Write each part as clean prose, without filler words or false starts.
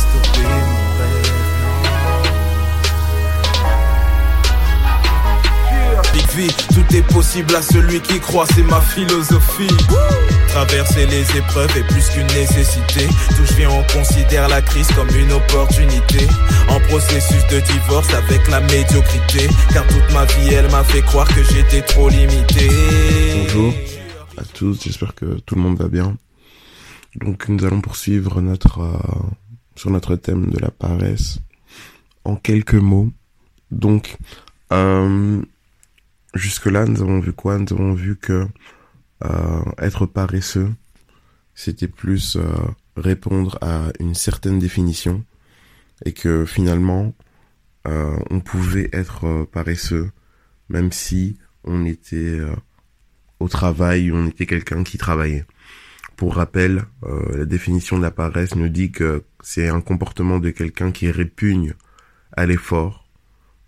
stopper mon rêve. Big V, tout est possible à celui qui croit, c'est ma philosophie. Traverser les épreuves est plus qu'une nécessité. D'où je viens, on considère la crise comme une opportunité. En processus de divorce avec la médiocrité, car toute ma vie elle m'a fait croire que j'étais trop limité. Bonjour à tous, j'espère que tout le monde va bien. Donc nous allons poursuivre sur notre thème de la paresse en quelques mots. Donc jusque-là nous avons vu quoi? Nous avons vu que être paresseux, c'était plus répondre à une certaine définition, et que finalement on pouvait être paresseux même si on était au travail, on était quelqu'un qui travaillait. Pour rappel, la définition de la paresse nous dit que c'est un comportement de quelqu'un qui répugne à l'effort,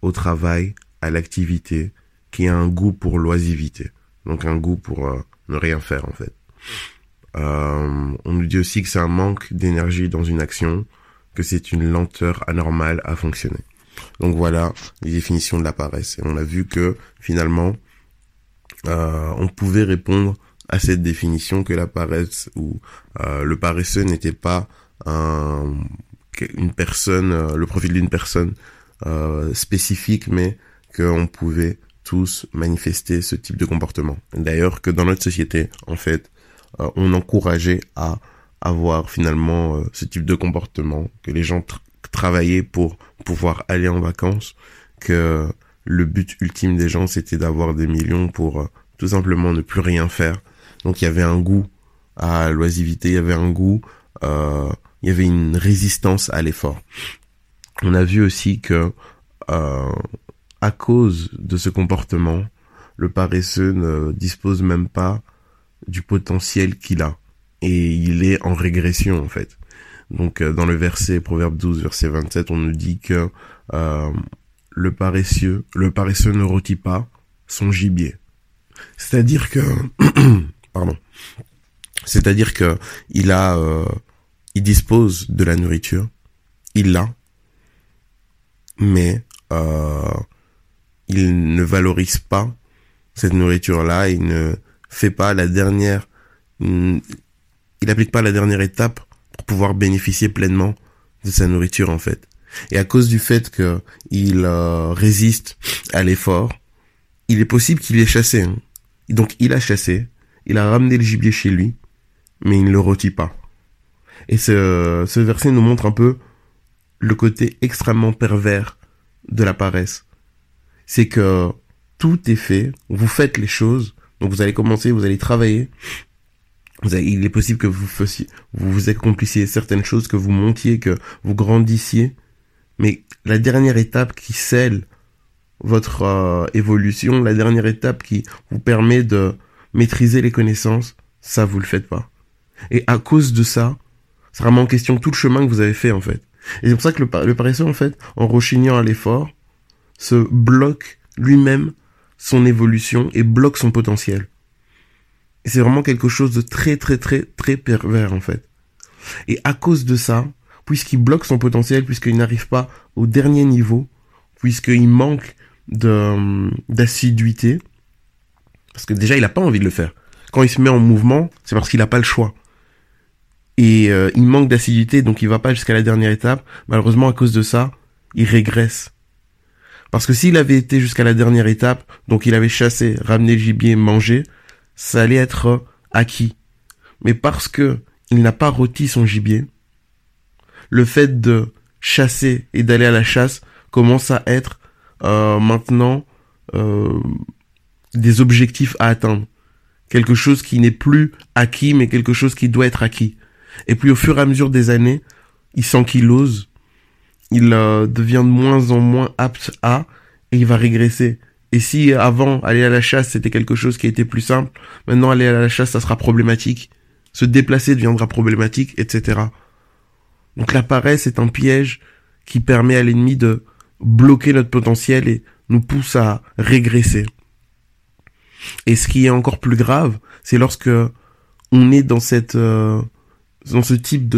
au travail, à l'activité, qui a un goût pour l'oisivité, donc un goût pour ne rien faire en fait. On nous dit aussi que c'est un manque d'énergie dans une action, que c'est une lenteur anormale à fonctionner. Donc voilà les définitions de la paresse. Et on a vu que finalement, on pouvait répondre à cette définition, que la paresse ou le paresseux n'était pas une personne, le profil d'une personne spécifique, mais qu'on pouvait tous manifester ce type de comportement. D'ailleurs, que dans notre société, en fait, on encourageait à avoir finalement ce type de comportement, que les gens travaillaient pour pouvoir aller en vacances, que le but ultime des gens, c'était d'avoir des millions pour tout simplement ne plus rien faire. Donc il y avait un goût à l'oisivité, il y avait un goût, il y avait une résistance à l'effort. On a vu aussi que à cause de ce comportement, le paresseux ne dispose même pas du potentiel qu'il a. Et il est en régression, en fait. Donc, dans le verset, Proverbe 12, verset 27, on nous dit que le paresseux ne rôtit pas son gibier. C'est-à-dire que, c'est-à-dire que il dispose de la nourriture, il l'a, mais il ne valorise pas cette nourriture-là, il ne fait pas la dernière, il n'applique pas la dernière étape pour pouvoir bénéficier pleinement de sa nourriture, en fait. Et à cause du fait que il résiste à l'effort, il est possible qu'il ait chassé. Donc il a chassé, il a ramené le gibier chez lui, mais il ne le rôtit pas. Et ce verset nous montre un peu le côté extrêmement pervers de la paresse. C'est que tout est fait, vous faites les choses, donc vous allez commencer, vous allez travailler. Il est possible que vous accomplissiez certaines choses, que vous montiez, que vous grandissiez, mais la dernière étape qui scelle votre évolution, la dernière étape qui vous permet de maîtriser les connaissances, ça vous le faites pas. Et à cause de ça, ça remet en question tout le chemin que vous avez fait en fait. Et c'est pour ça que le paresseux en fait, en rechignant à l'effort, se bloque lui-même son évolution et bloque son potentiel. Et c'est vraiment quelque chose de très très très très pervers en fait. Et à cause de ça, puisqu'il bloque son potentiel, puisqu'il n'arrive pas au dernier niveau, puisqu'il manque d'assiduité, parce que déjà il n'a pas envie de le faire. Quand il se met en mouvement, c'est parce qu'il n'a pas le choix. Et il manque d'assiduité, donc il va pas jusqu'à la dernière étape. Malheureusement, à cause de ça, il régresse. Parce que s'il avait été jusqu'à la dernière étape, donc il avait chassé, ramené le gibier, mangé, ça allait être acquis. Mais parce que il n'a pas rôti son gibier, le fait de chasser et d'aller à la chasse commence à être maintenant des objectifs à atteindre. Quelque chose qui n'est plus acquis, mais quelque chose qui doit être acquis. Et puis au fur et à mesure des années, il sent qu'il ose, il devient de moins en moins apte à, et il va régresser. Et si avant, aller à la chasse, c'était quelque chose qui était plus simple, maintenant aller à la chasse, ça sera problématique. Se déplacer deviendra problématique, etc. Donc la paresse est un piège qui permet à l'ennemi de bloquer notre potentiel et nous pousse à régresser. Et ce qui est encore plus grave, c'est lorsque on est dans ce type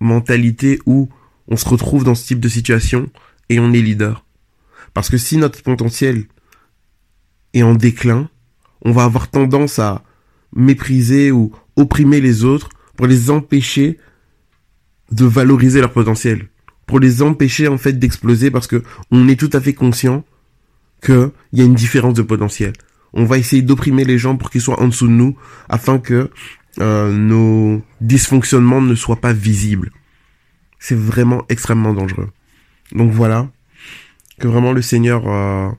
mentalité où on se retrouve dans ce type de situation et on est leader. Parce que si notre potentiel est en déclin, on va avoir tendance à mépriser ou opprimer les autres pour les empêcher de valoriser leur potentiel, pour les empêcher en fait d'exploser, parce que on est tout à fait conscient qu'il y a une différence de potentiel. On va essayer d'opprimer les gens pour qu'ils soient en dessous de nous, afin que nos dysfonctionnements ne soient pas visibles. C'est vraiment extrêmement dangereux. Donc voilà, que vraiment le Seigneur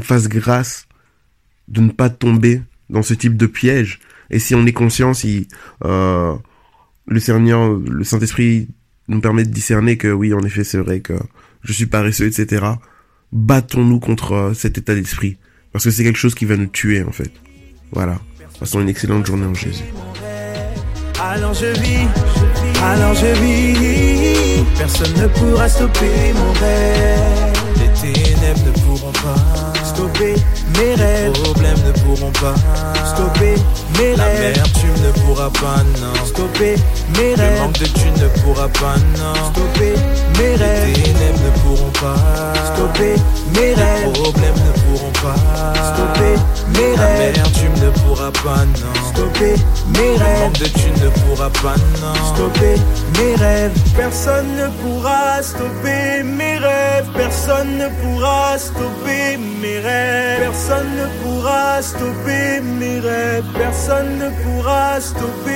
fasse grâce de ne pas tomber dans ce type de piège. Et si on est conscient, si le Seigneur, le Saint-Esprit nous permet de discerner que oui, en effet, c'est vrai que je suis paresseux, etc., battons-nous contre cet état d'esprit. Parce que c'est quelque chose qui va nous tuer, en fait. Voilà. Passons une excellente journée en Jésus. Alors je vis, alors je vis. Personne ne pourra stopper mon rêve. Les ténèbres ne pourront pas stopper mes rêves. Les problèmes ne pourront pas stopper mes rêves. L'amertume ne pourra pas, non, stopper mes rêves. Le manque de thunes ne pourra pas, non, stopper mes rêves. Les ténèbres ne pourront pas stopper mes rêves. Les problèmes ne pourront pas stopper mes rêves. L'amertume ne pourra pas, non, stopper mes rêves. Le manque de thunes ne pourra pas, non, stopper mes rêves. Personne ne pourra stopper mes rêves. Personne ne pourra stopper mes rêves. Personne ne pourra stopper mes rêves. Personne ne pourra stopper